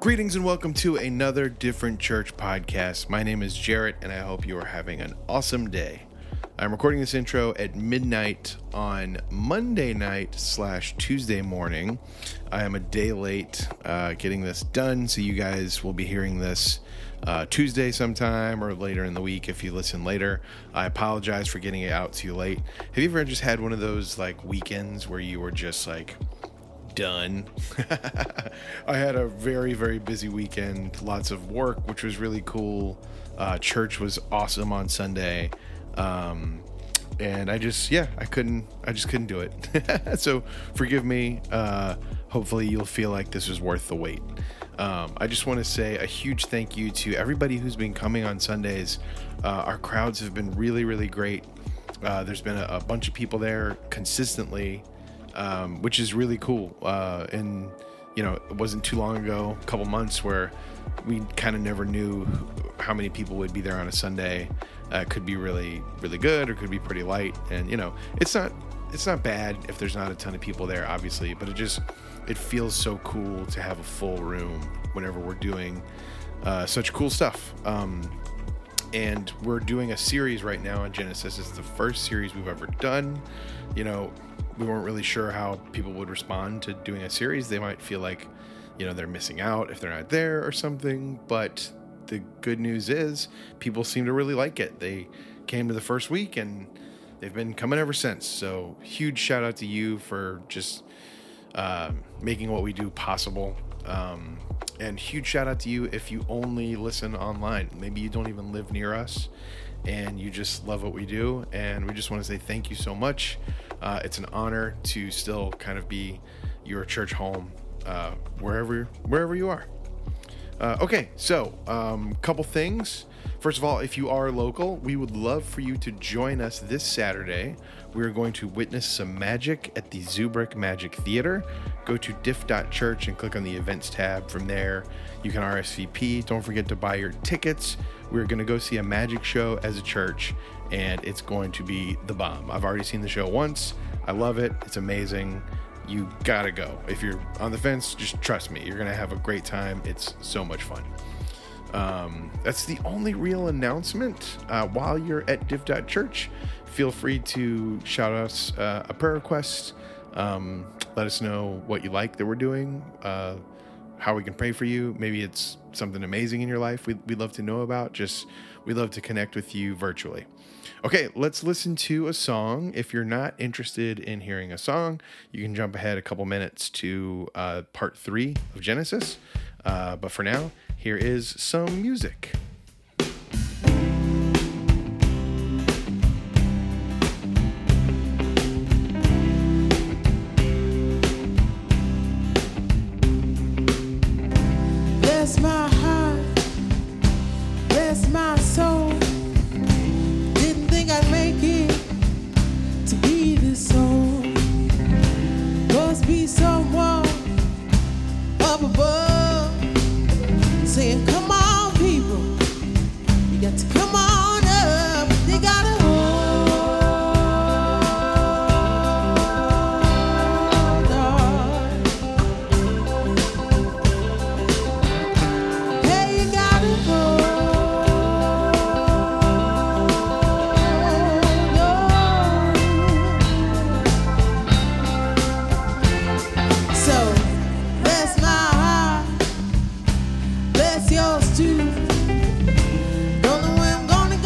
Greetings and welcome to another Different Church podcast. My name is Jarrett and I hope you are having an awesome day. I'm recording this intro at midnight on Monday night / Tuesday morning. I am a day late getting this done, so you guys will be hearing this Tuesday sometime or later in the week if you listen later. I apologize for getting it out too late. Have you ever just had one of those like weekends where you were just like done? I had a very, very busy weekend, lots of work, which was really cool. Church was awesome on Sunday. And I just couldn't do it. So forgive me. Hopefully you'll feel like this was worth the wait. I just want to say a huge thank you to everybody who's been coming on Sundays. Our crowds have been really, really great. There's been a bunch of people there consistently. Which is really cool. And you know, it wasn't too long ago, a couple months, where we kind of never knew how many people would be there on a Sunday. It could be really, really good, or could be pretty light. And you know, it's not bad if there's not a ton of people there, obviously. But it feels so cool to have a full room whenever we're doing such cool stuff. And we're doing a series right now on Genesis. It's the first series we've ever done. You know, we weren't really sure how people would respond to doing a series. They might feel like, you know, they're missing out if they're not there or something. But the good news is people seem to really like it. They came to the first week and they've been coming ever since. So huge shout out to you for just making what we do possible. And huge shout out to you if you only listen online. Maybe you don't even live near us and you just love what we do. And we just want to say thank you so much. It's an honor to still kind of be your church home, wherever you are. Okay, so couple things. First of all, if you are local, we would love for you to join us this Saturday. We're going to witness some magic at the Zubrick Magic Theater. Go to diff.church and click on the events tab. From there, you can RSVP. Don't forget to buy your tickets. We're going to go see a magic show as a church, and it's going to be the bomb. I've already seen the show once. I love it. It's amazing. You gotta go. If you're on the fence, just trust me. You're gonna have a great time. It's so much fun. That's the only real announcement. While you're at div.church, feel free to shout us a prayer request. Let us know what you like that we're doing, how we can pray for you. Maybe it's something amazing in your life we'd love to know about. We'd love to connect with you virtually. Okay, let's listen to a song. If you're not interested in hearing a song, you can jump ahead a couple minutes to part 3 of Genesis. But for now, here is some music. Yours too. Don't know where I'm gonna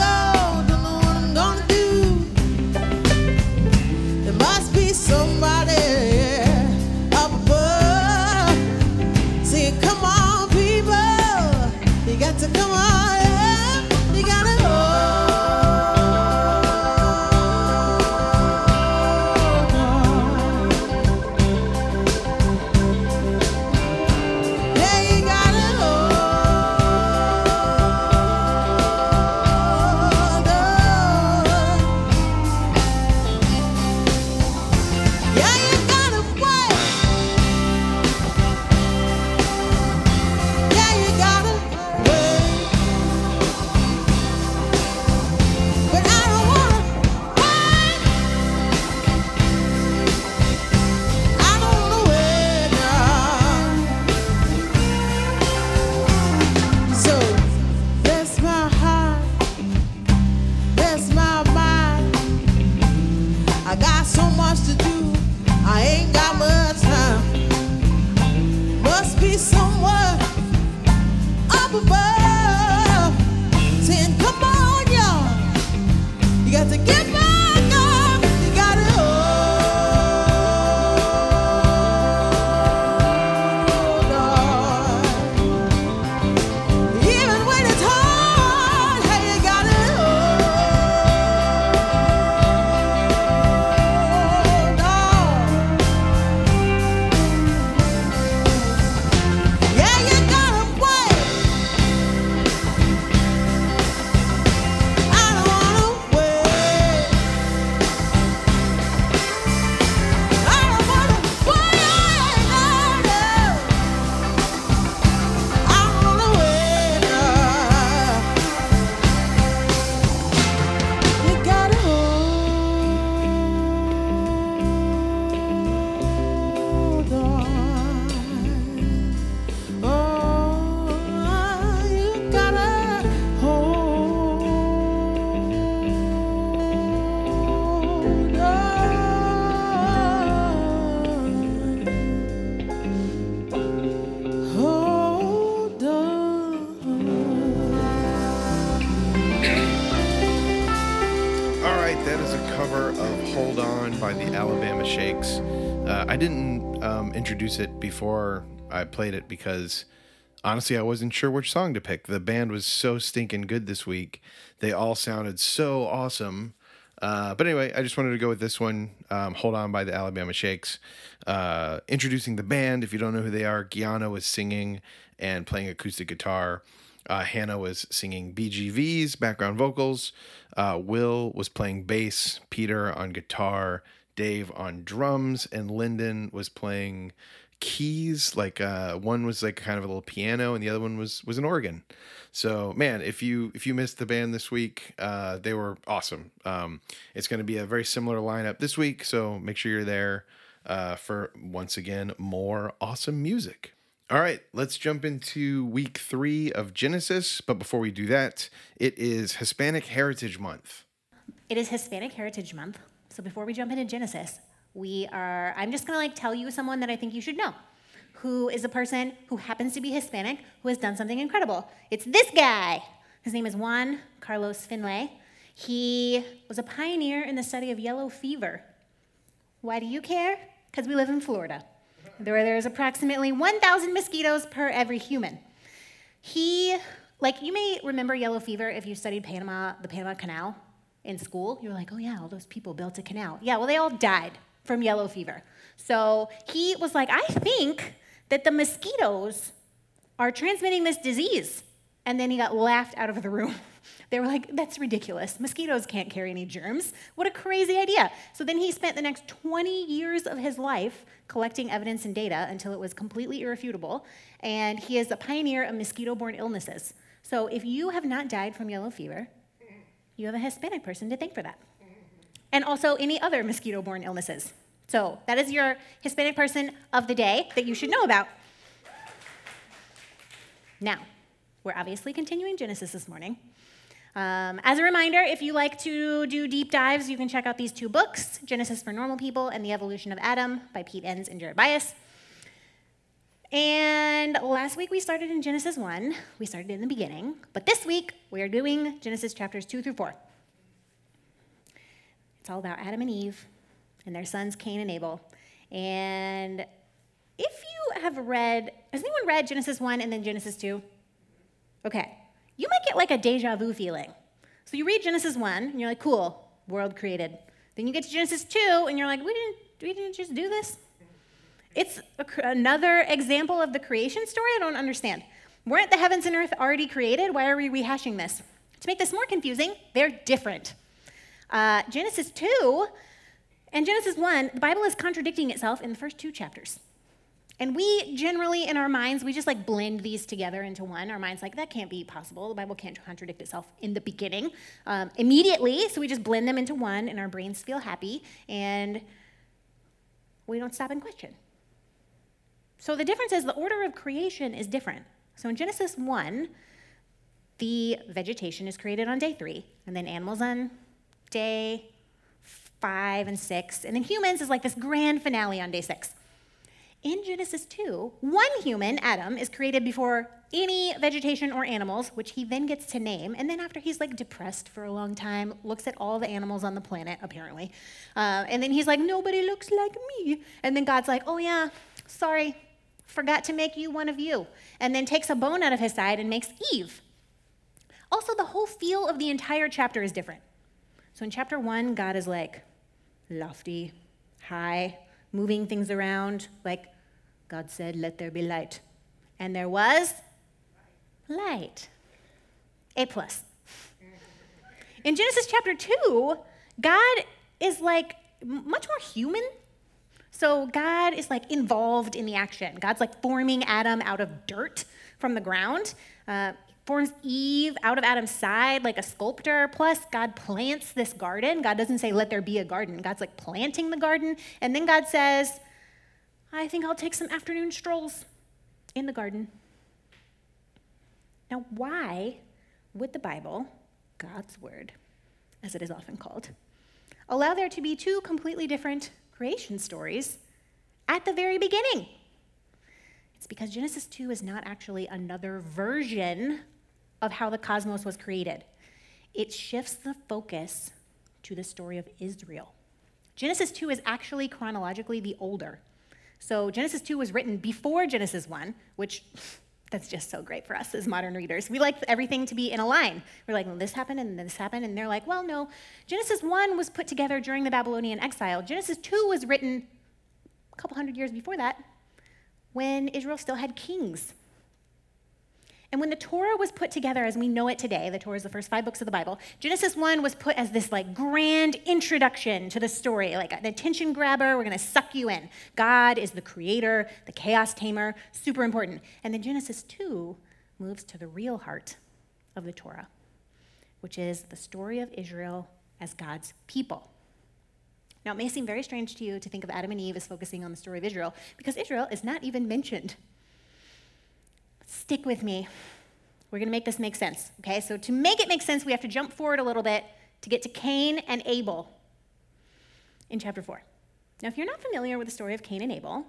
Shakes. I didn't introduce it before I played it because, honestly, I wasn't sure which song to pick. The band was so stinking good this week. They all sounded so awesome. But anyway, I just wanted to go with this one, Hold On by the Alabama Shakes. Introducing the band, if you don't know who they are, Guiana was singing and playing acoustic guitar. Hannah was singing BGVs, background vocals. Will was playing bass, Peter on guitar, Dave on drums, and Lyndon was playing keys. Like one was like kind of a little piano, and the other one was an organ. So man, if you missed the band this week, they were awesome. It's going to be a very similar lineup this week, so make sure you're there for once again more awesome music. All right, let's jump into week 3 of Genesis. But before we do that, it is Hispanic Heritage Month. It is Hispanic Heritage Month. So before we jump into Genesis, I'm just going to tell you someone that I think you should know, who is a person who happens to be Hispanic, who has done something incredible. It's this guy. His name is Juan Carlos Finlay. He was a pioneer in the study of yellow fever. Why do you care? Because we live in Florida, where there's approximately 1,000 mosquitoes per every human. He, you may remember yellow fever if you studied the Panama Canal in school. You're like, oh yeah, all those people built a canal. Yeah, well, they all died from yellow fever. So he was like, I think that the mosquitoes are transmitting this disease. And then he got laughed out of the room. They were like, that's ridiculous. Mosquitoes can't carry any germs. What a crazy idea. So then he spent the next 20 years of his life collecting evidence and data until it was completely irrefutable. And he is a pioneer of mosquito-borne illnesses. So if you have not died from yellow fever, you have a Hispanic person to thank for that. And also any other mosquito-borne illnesses. So that is your Hispanic person of the day that you should know about. Now, we're obviously continuing Genesis this morning. As a reminder, if you like to do deep dives, you can check out these 2 books, Genesis for Normal People and The Evolution of Adam by Pete Enns and Jared Bias. And last week we started in Genesis 1. We started in the beginning. But this week we are doing Genesis chapters 2-4. It's all about Adam and Eve and their sons Cain and Abel. And if you have read, has anyone read Genesis 1 and then Genesis 2? Okay, you might get a deja vu feeling. So you read Genesis 1, and you're like, cool, world created. Then you get to Genesis 2, and you're like, we didn't just do this? It's another example of the creation story? I don't understand. Weren't the heavens and earth already created? Why are we rehashing this? To make this more confusing, they're different. Genesis 2 and Genesis 1, the Bible is contradicting itself in the first 2 chapters. And we generally, in our minds, we just blend these together into one. Our mind's that can't be possible. The Bible can't contradict itself in the beginning immediately. So we just blend them into one, and our brains feel happy, and we don't stop and question. So the difference is the order of creation is different. So in Genesis 1, the vegetation is created on day 3, and then animals on day 5 and 6, and then humans is this grand finale on day 6. In Genesis 2, one human, Adam, is created before any vegetation or animals, which he then gets to name. And then after he's depressed for a long time, looks at all the animals on the planet, apparently. And then he's like, nobody looks like me. And then God's like, oh yeah, sorry, forgot to make you one of you. And then takes a bone out of his side and makes Eve. Also, the whole feel of the entire chapter is different. So in chapter 1, God is lofty, high, moving things around, God said, let there be light. And there was light. A+. In Genesis chapter 2, God is much more human. So God is involved in the action. God's forming Adam out of dirt from the ground. Forms Eve out of Adam's side like a sculptor. Plus, God plants this garden. God doesn't say, let there be a garden. God's planting the garden. And then God says, I think I'll take some afternoon strolls in the garden. Now, why would the Bible, God's word, as it is often called, allow there to be 2 completely different creation stories at the very beginning? It's because Genesis 2 is not actually another version of how the cosmos was created. It shifts the focus to the story of Israel. Genesis 2 is actually chronologically the older. So Genesis 2 was written before Genesis 1, which that's just so great for us as modern readers. We like everything to be in a line. We're like, well, this happened and this happened. And they're like, well, no, Genesis 1 was put together during the Babylonian exile. Genesis 2 was written a couple hundred years before that when Israel still had kings. And when the Torah was put together as we know it today, the Torah is the first 5 books of the Bible, Genesis 1 was put as this like grand introduction to the story, like an attention grabber, we're gonna suck you in. God is the creator, the chaos tamer, super important. And then Genesis 2 moves to the real heart of the Torah, which is the story of Israel as God's people. Now, it may seem very strange to you to think of Adam and Eve as focusing on the story of Israel, because Israel is not even mentioned. Stick with me. We're going to make this make sense, okay? So to make it make sense, we have to jump forward a little bit to get to Cain and Abel in chapter 4. Now, if you're not familiar with the story of Cain and Abel,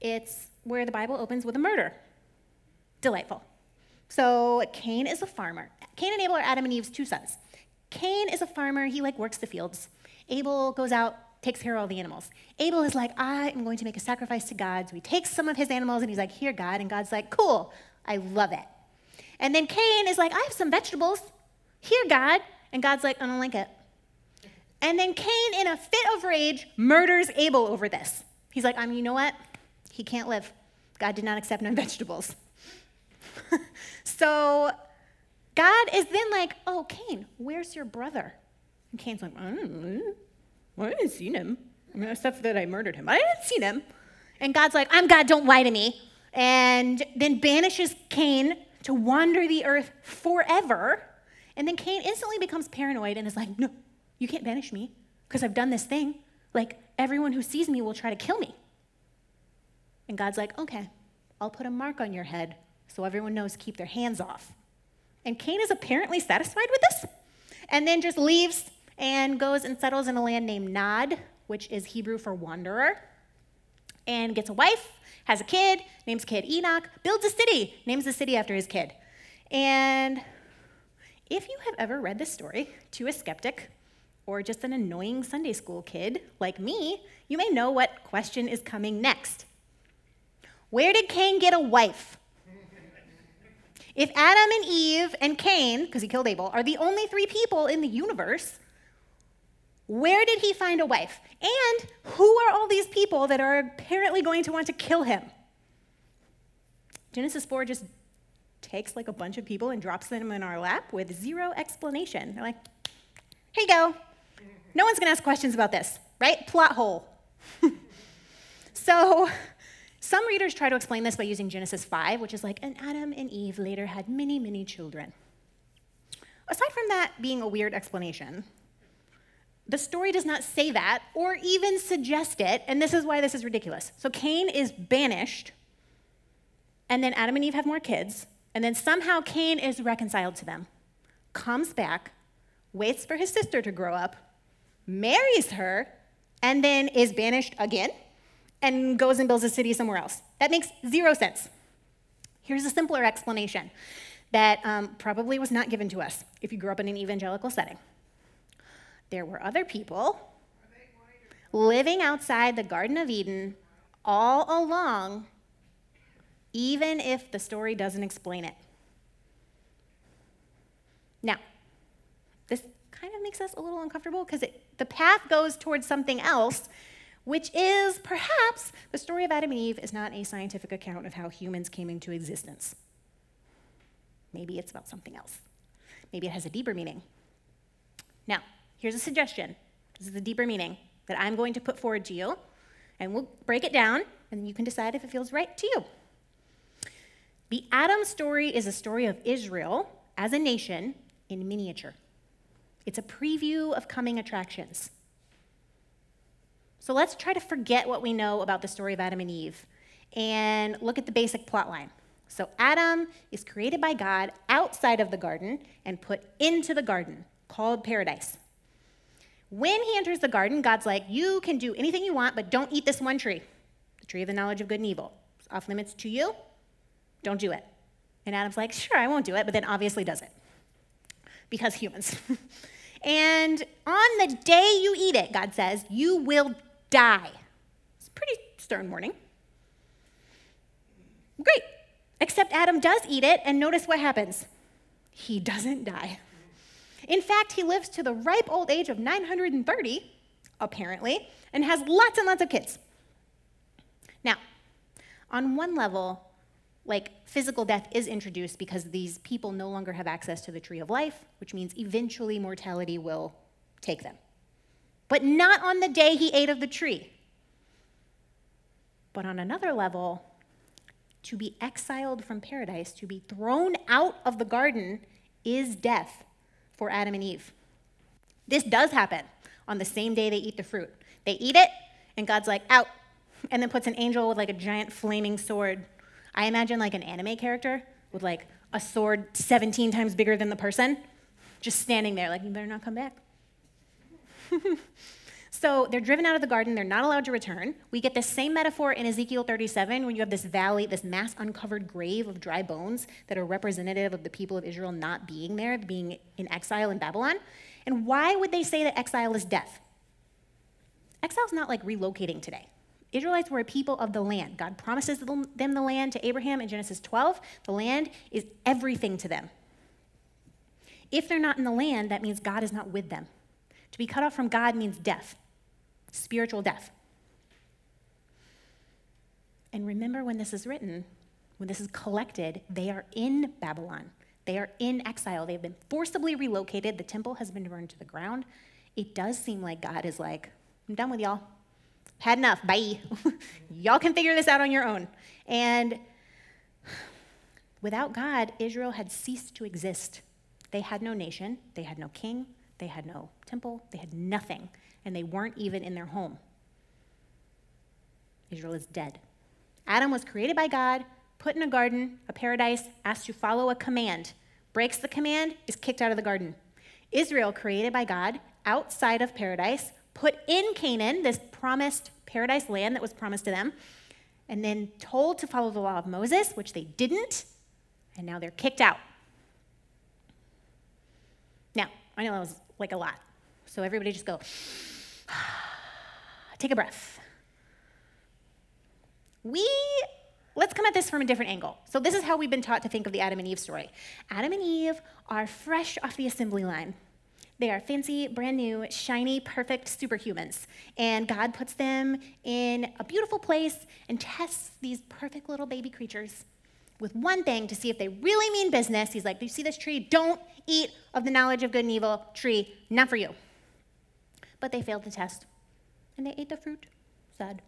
it's where the Bible opens with a murder. Delightful. So Cain is a farmer. Cain and Abel are Adam and Eve's 2 sons. Cain is a farmer. He, works the fields. Abel goes out, takes care of all the animals. Abel is like, I am going to make a sacrifice to God. So he takes some of his animals, and he's like, here, God. And God's like, cool. I love it. And then Cain is like, I have some vegetables. Here, God. And God's like, I don't like it. And then Cain, in a fit of rage, murders Abel over this. He's like, you know what? He can't live. God did not accept non-vegetables. So God is then like, oh, Cain, where's your brother? And Cain's like, I don't know. I didn't see him. Except that I murdered him. I didn't see him. And God's like, I'm God, don't lie to me. And then banishes Cain to wander the earth forever. And then Cain instantly becomes paranoid and is like, no, you can't banish me because I've done this thing. Everyone who sees me will try to kill me. And God's like, okay, I'll put a mark on your head so everyone knows to keep their hands off. And Cain is apparently satisfied with this and then just leaves and goes and settles in a land named Nod, which is Hebrew for wanderer, and gets a wife, has a kid, names kid Enoch, builds a city, names the city after his kid. And if you have ever read this story to a skeptic or just an annoying Sunday school kid like me, you may know what question is coming next. Where did Cain get a wife? If Adam and Eve and Cain, because he killed Abel, are the only 3 people in the universe, where did he find a wife? And who are all these people that are apparently going to want to kill him? Genesis 4 just takes a bunch of people and drops them in our lap with zero explanation. They're like, here you go. No one's gonna ask questions about this, right? Plot hole. So some readers try to explain this by using Genesis 5, which is and Adam and Eve later had many, many children. Aside from that being a weird explanation, the story does not say that or even suggest it, and this is why this is ridiculous. So Cain is banished, and then Adam and Eve have more kids, and then somehow Cain is reconciled to them, comes back, waits for his sister to grow up, marries her, and then is banished again, and goes and builds a city somewhere else. That makes zero sense. Here's a simpler explanation that probably was not given to us if you grew up in an evangelical setting. There were other people living outside the Garden of Eden all along, even if the story doesn't explain it. Now, this kind of makes us a little uncomfortable because the path goes towards something else, which is perhaps the story of Adam and Eve is not a scientific account of how humans came into existence. Maybe it's about something else. Maybe it has a deeper meaning. Now, here's a suggestion. This is the deeper meaning that I'm going to put forward to you, and we'll break it down, and you can decide if it feels right to you. The Adam story is a story of Israel as a nation in miniature. It's a preview of coming attractions. So let's try to forget what we know about the story of Adam and Eve and look at the basic plot line. So Adam is created by God outside of the garden and put into the garden, called paradise. When he enters the garden, God's like, you can do anything you want, but don't eat this one tree, the tree of the knowledge of good and evil. It's off limits to you. Don't do it. And Adam's like, sure, I won't do it, but then obviously does it because humans. And on the day you eat it, God says, you will die. It's a pretty stern warning. Great. Except Adam does eat it, and notice what happens. He doesn't die. In fact, he lives to the ripe old age of 930, apparently, and has lots and lots of kids. Now, on one level, like, physical death is introduced because these people no longer have access to the tree of life, which means eventually mortality will take them. But not on the day he ate of the tree. But on another level, to be exiled from paradise, to be thrown out of the garden, is death for Adam and Eve. This does happen on the same day they eat the fruit. They eat it, and God's like, out, and then puts an angel with, like, a giant flaming sword. I imagine, like, an anime character with, like, a sword 17 times bigger than the person, just standing there like, you better not come back. So they're driven out of the garden. They're not allowed to return. We get the same metaphor in Ezekiel 37 when you have this valley, this mass uncovered grave of dry bones that are representative of the people of Israel not being there, being in exile in Babylon. And why would they say that exile is death? Exile's not like relocating today. Israelites were a people of the land. God promises them the land to Abraham in Genesis 12. The land is everything to them. If they're not in the land, that means God is not with them. To be cut off from God means death, spiritual death. And remember, when this is written, when this is collected, they are in Babylon. They are in exile. They've been forcibly relocated. The temple has been burned to the ground. It does seem like God is like, I'm done with y'all. Had enough, bye. Y'all can figure this out on your own. And without God, Israel had ceased to exist. They had no nation, they had no king, they had no temple, they had nothing, and they weren't even in their home. Israel is dead. Adam was created by God, put in a garden, a paradise, asked to follow a command. Breaks the command, is kicked out of the garden. Israel, created by God, outside of paradise, put in Canaan, this promised paradise land that was promised to them, and then told to follow the law of Moses, which they didn't, and now they're kicked out. Now, I know that was like a lot, so everybody just go, take a breath. Let's come at this from a different angle. So this is how we've been taught to think of the Adam and Eve story. Adam and Eve are fresh off the assembly line. They are fancy, brand new, shiny, perfect superhumans. And God puts them in a beautiful place and tests these perfect little baby creatures with one thing to see if they really mean business. He's like, do you see this tree? Don't eat of the knowledge of good and evil tree. Not for you. But they failed the test. And they ate the fruit. Sad.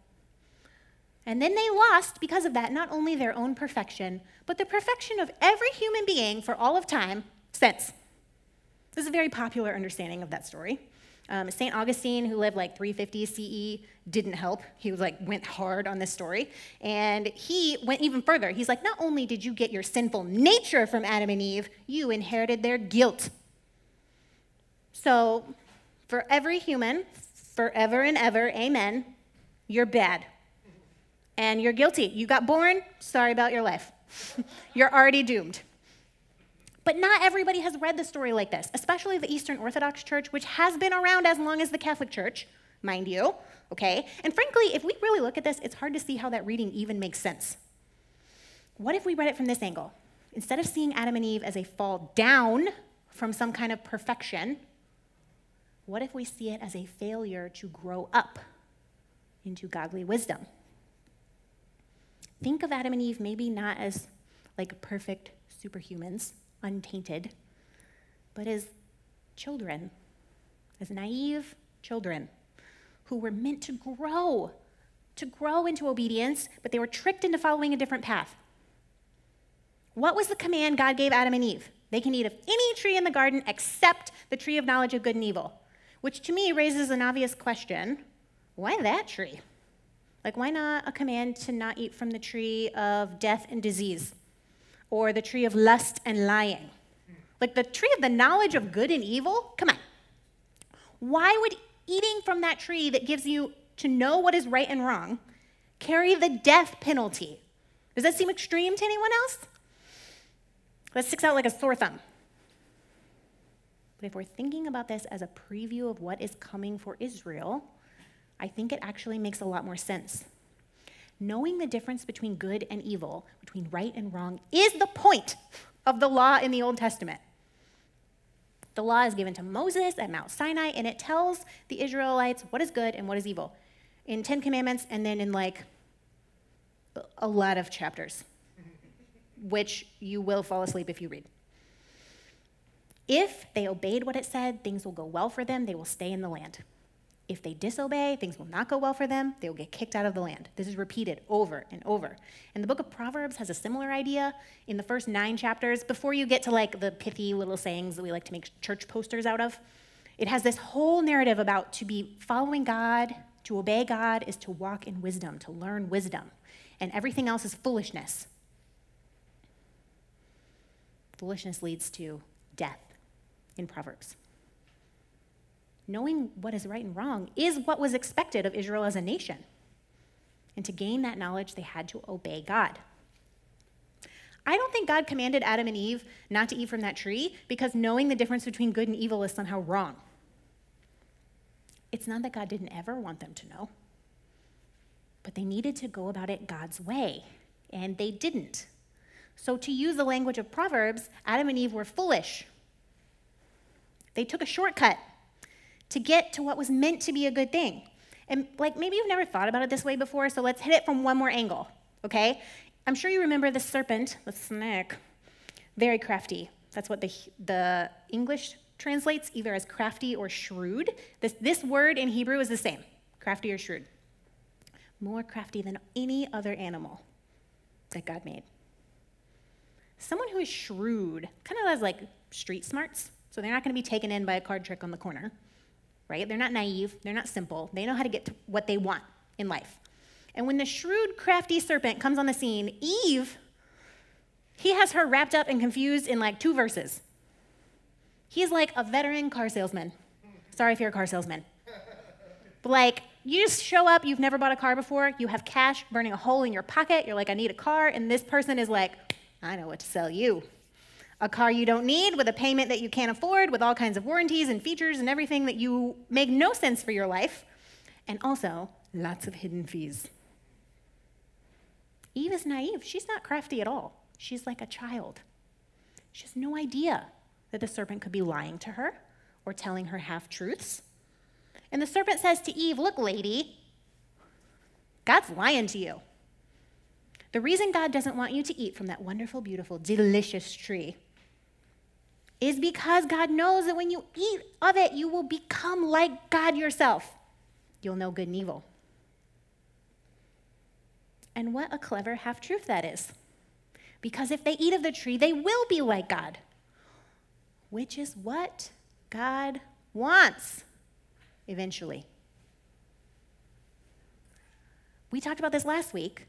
And then they lost, because of that, not only their own perfection, but the perfection of every human being for all of time since. This is a very popular understanding of that story. St. Augustine, who lived like 350 CE, didn't help. He was like, went hard on this story. And he went even further. He's like, not only did you get your sinful nature from Adam and Eve, you inherited their guilt. So for every human, forever and ever, amen, you're bad. And you're guilty. You got born, sorry about your life. You're already doomed. But not everybody has read the story like this, especially the Eastern Orthodox Church, which has been around as long as the Catholic Church, mind you, okay? And frankly, if we really look at this, it's hard to see how that reading even makes sense. What if we read it from this angle? Instead of seeing Adam and Eve as a fall down from some kind of perfection, what if we see it as a failure to grow up into godly wisdom? Think of Adam and Eve maybe not as like perfect superhumans, untainted, but as children, as naive children who were meant to grow into obedience, but they were tricked into following a different path. What was the command God gave Adam and Eve? They can eat of any tree in the garden except the tree of knowledge of good and evil, which to me raises an obvious question. Why that tree? Like, why not a command to not eat from the tree of death and disease? Or the tree of lust and lying? Like, the tree of the knowledge of good and evil? Come on. Why would eating from that tree that gives you to know what is right and wrong carry the death penalty? Does that seem extreme to anyone else? That sticks out like a sore thumb. But if we're thinking about this as a preview of what is coming for Israel, I think it actually makes a lot more sense. Knowing the difference between good and evil, between right and wrong, is the point of the law in the Old Testament. The law is given to Moses at Mount Sinai, and it tells the Israelites what is good and what is evil in 10 Commandments and then in like a lot of chapters, which you will fall asleep if you read. If they obeyed what it said, things will go well for them. They will stay in the land. If they disobey, things will not go well for them. They will get kicked out of the land. This is repeated over and over. And the book of Proverbs has a similar idea in the first 9 chapters, before you get to like the pithy little sayings that we like to make church posters out of. It has this whole narrative about to be following God, to obey God is to walk in wisdom, to learn wisdom. And everything else is foolishness. Foolishness leads to death in Proverbs. Knowing what is right and wrong is what was expected of Israel as a nation. And to gain that knowledge, they had to obey God. I don't think God commanded Adam and Eve not to eat from that tree because knowing the difference between good and evil is somehow wrong. It's not that God didn't ever want them to know, but they needed to go about it God's way, and they didn't. So to use the language of Proverbs, Adam and Eve were foolish. They took a shortcut to get to what was meant to be a good thing. And like maybe you've never thought about it this way before, so let's hit it from one more angle, okay? I'm sure you remember the serpent, the snake, very crafty. That's what the English translates either as crafty or shrewd. This word in Hebrew is the same, crafty or shrewd. More crafty than any other animal that God made. Someone who is shrewd kind of has like street smarts, so they're not gonna be taken in by a card trick on the corner. Right? They're not naive. They're not simple. They know how to get to what they want in life. And when the shrewd, crafty serpent comes on the scene, Eve, he has her wrapped up and confused in like 2 verses. He's like a veteran car salesman. Sorry if you're a car salesman. But like, you just show up, you've never bought a car before, you have cash burning a hole in your pocket, you're like, I need a car, and this person is like, I know what to sell you. A car you don't need, with a payment that you can't afford, with all kinds of warranties and features and everything that you make no sense for your life, and also lots of hidden fees. Eve is naive. She's not crafty at all. She's like a child. She has no idea that the serpent could be lying to her or telling her half-truths. And the serpent says to Eve, look, lady, God's lying to you. The reason God doesn't want you to eat from that wonderful, beautiful, delicious tree is because God knows that when you eat of it, you will become like God yourself. You'll know good and evil. And what a clever half-truth that is. Because if they eat of the tree, they will be like God, which is what God wants eventually. We talked about this last week,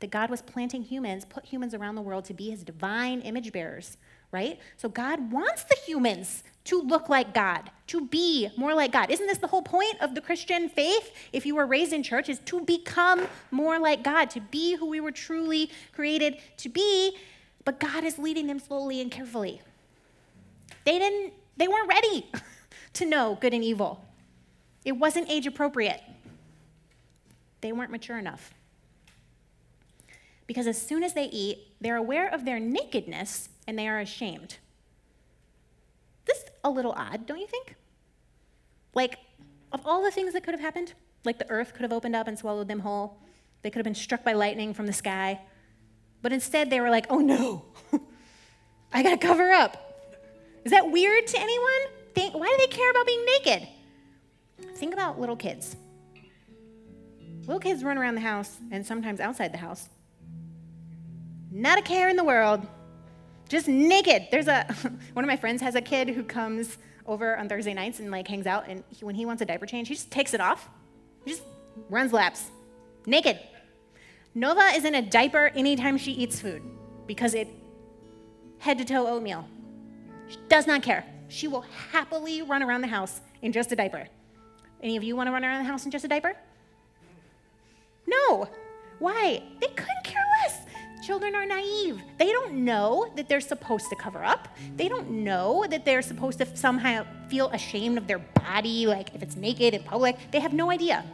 that God was planting humans, put humans around the world to be his divine image bearers, right? So God wants the humans to look like God, to be more like God. Isn't this the whole point of the Christian faith? If you were raised in church, is to become more like God, to be who we were truly created to be, but God is leading them slowly and carefully. They weren't ready to know good and evil. It wasn't age appropriate. They weren't mature enough. Because as soon as they eat, they're aware of their nakedness and they are ashamed. This is a little odd, don't you think? Like, of all the things that could have happened, like the earth could have opened up and swallowed them whole. They could have been struck by lightning from the sky. But instead they were like, oh no, I gotta cover up. Is that weird to anyone? Why do they care about being naked? Think about little kids. Little kids run around the house and sometimes outside the house. Not a care in the world, just naked. One of my friends has a kid who comes over on Thursday nights and like hangs out, and when he wants a diaper change, he just takes it off. He just runs laps, naked. Nova is in a diaper anytime she eats food because it head to toe oatmeal. She does not care. She will happily run around the house in just a diaper. Any of you want to run around the house in just a diaper? No. Why? They couldn't care less. Children are naive. They don't know that they're supposed to cover up. They don't know that they're supposed to somehow feel ashamed of their body, like if it's naked in public. They have no idea.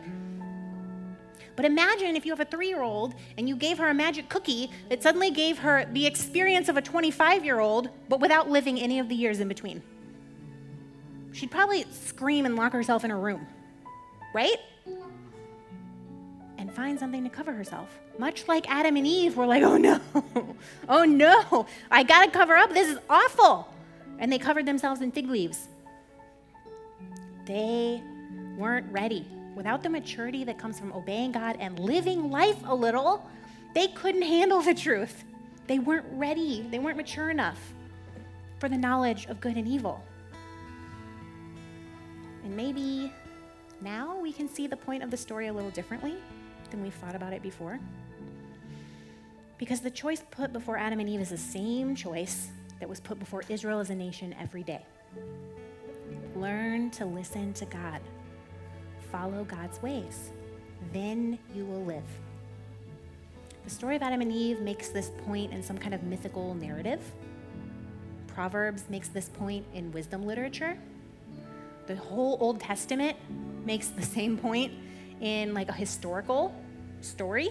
But imagine if you have a 3-year-old and you gave her a magic cookie that suddenly gave her the experience of a 25-year-old, but without living any of the years in between. She'd probably scream and lock herself in her room, right? And find something to cover herself. Much like Adam and Eve were like, oh no, I gotta cover up, this is awful. And they covered themselves in fig leaves. They weren't ready. Without the maturity that comes from obeying God and living life a little, they couldn't handle the truth. They weren't ready. They weren't mature enough for the knowledge of good and evil. And maybe now we can see the point of the story a little differently than we've thought about it before. Because the choice put before Adam and Eve is the same choice that was put before Israel as a nation every day. Learn to listen to God. Follow God's ways, then you will live. The story of Adam and Eve makes this point in some kind of mythical narrative. Proverbs makes this point in wisdom literature. The whole Old Testament makes the same point in like a historical story.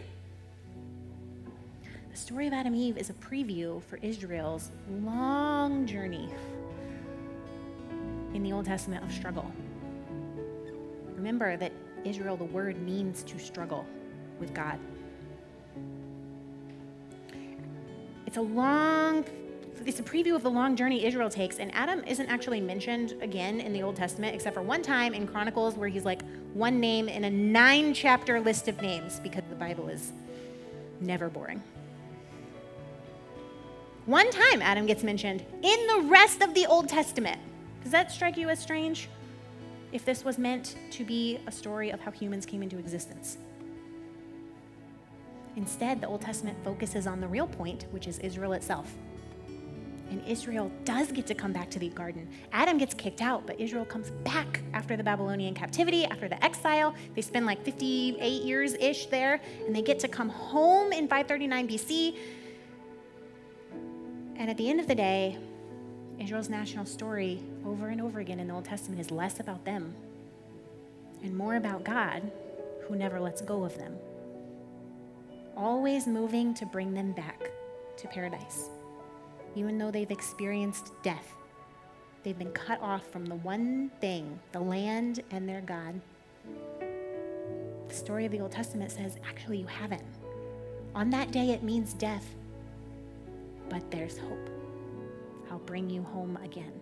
The story of Adam and Eve is a preview for Israel's long journey in the Old Testament of struggle. Remember that Israel, the word, means to struggle with God. It's a preview of the long journey Israel takes, and Adam isn't actually mentioned again in the Old Testament, except for one time in Chronicles where he's like one name in a 9-chapter list of names, because the Bible is never boring. One time Adam gets mentioned in the rest of the Old Testament. Does that strike you as strange? If this was meant to be a story of how humans came into existence. Instead, the Old Testament focuses on the real point, which is Israel itself. And Israel does get to come back to the garden. Adam gets kicked out, but Israel comes back after the Babylonian captivity, after the exile. They spend like 58 years-ish there, and they get to come home in 539 BC. And at the end of the day, Israel's national story over and over again in the Old Testament is less about them and more about God, who never lets go of them, always moving to bring them back to paradise. Even though they've experienced death, they've been cut off from the one thing, the land and their God. The story of the Old Testament says, actually, you haven't. On that day, it means death, but there's hope. I'll bring you home again.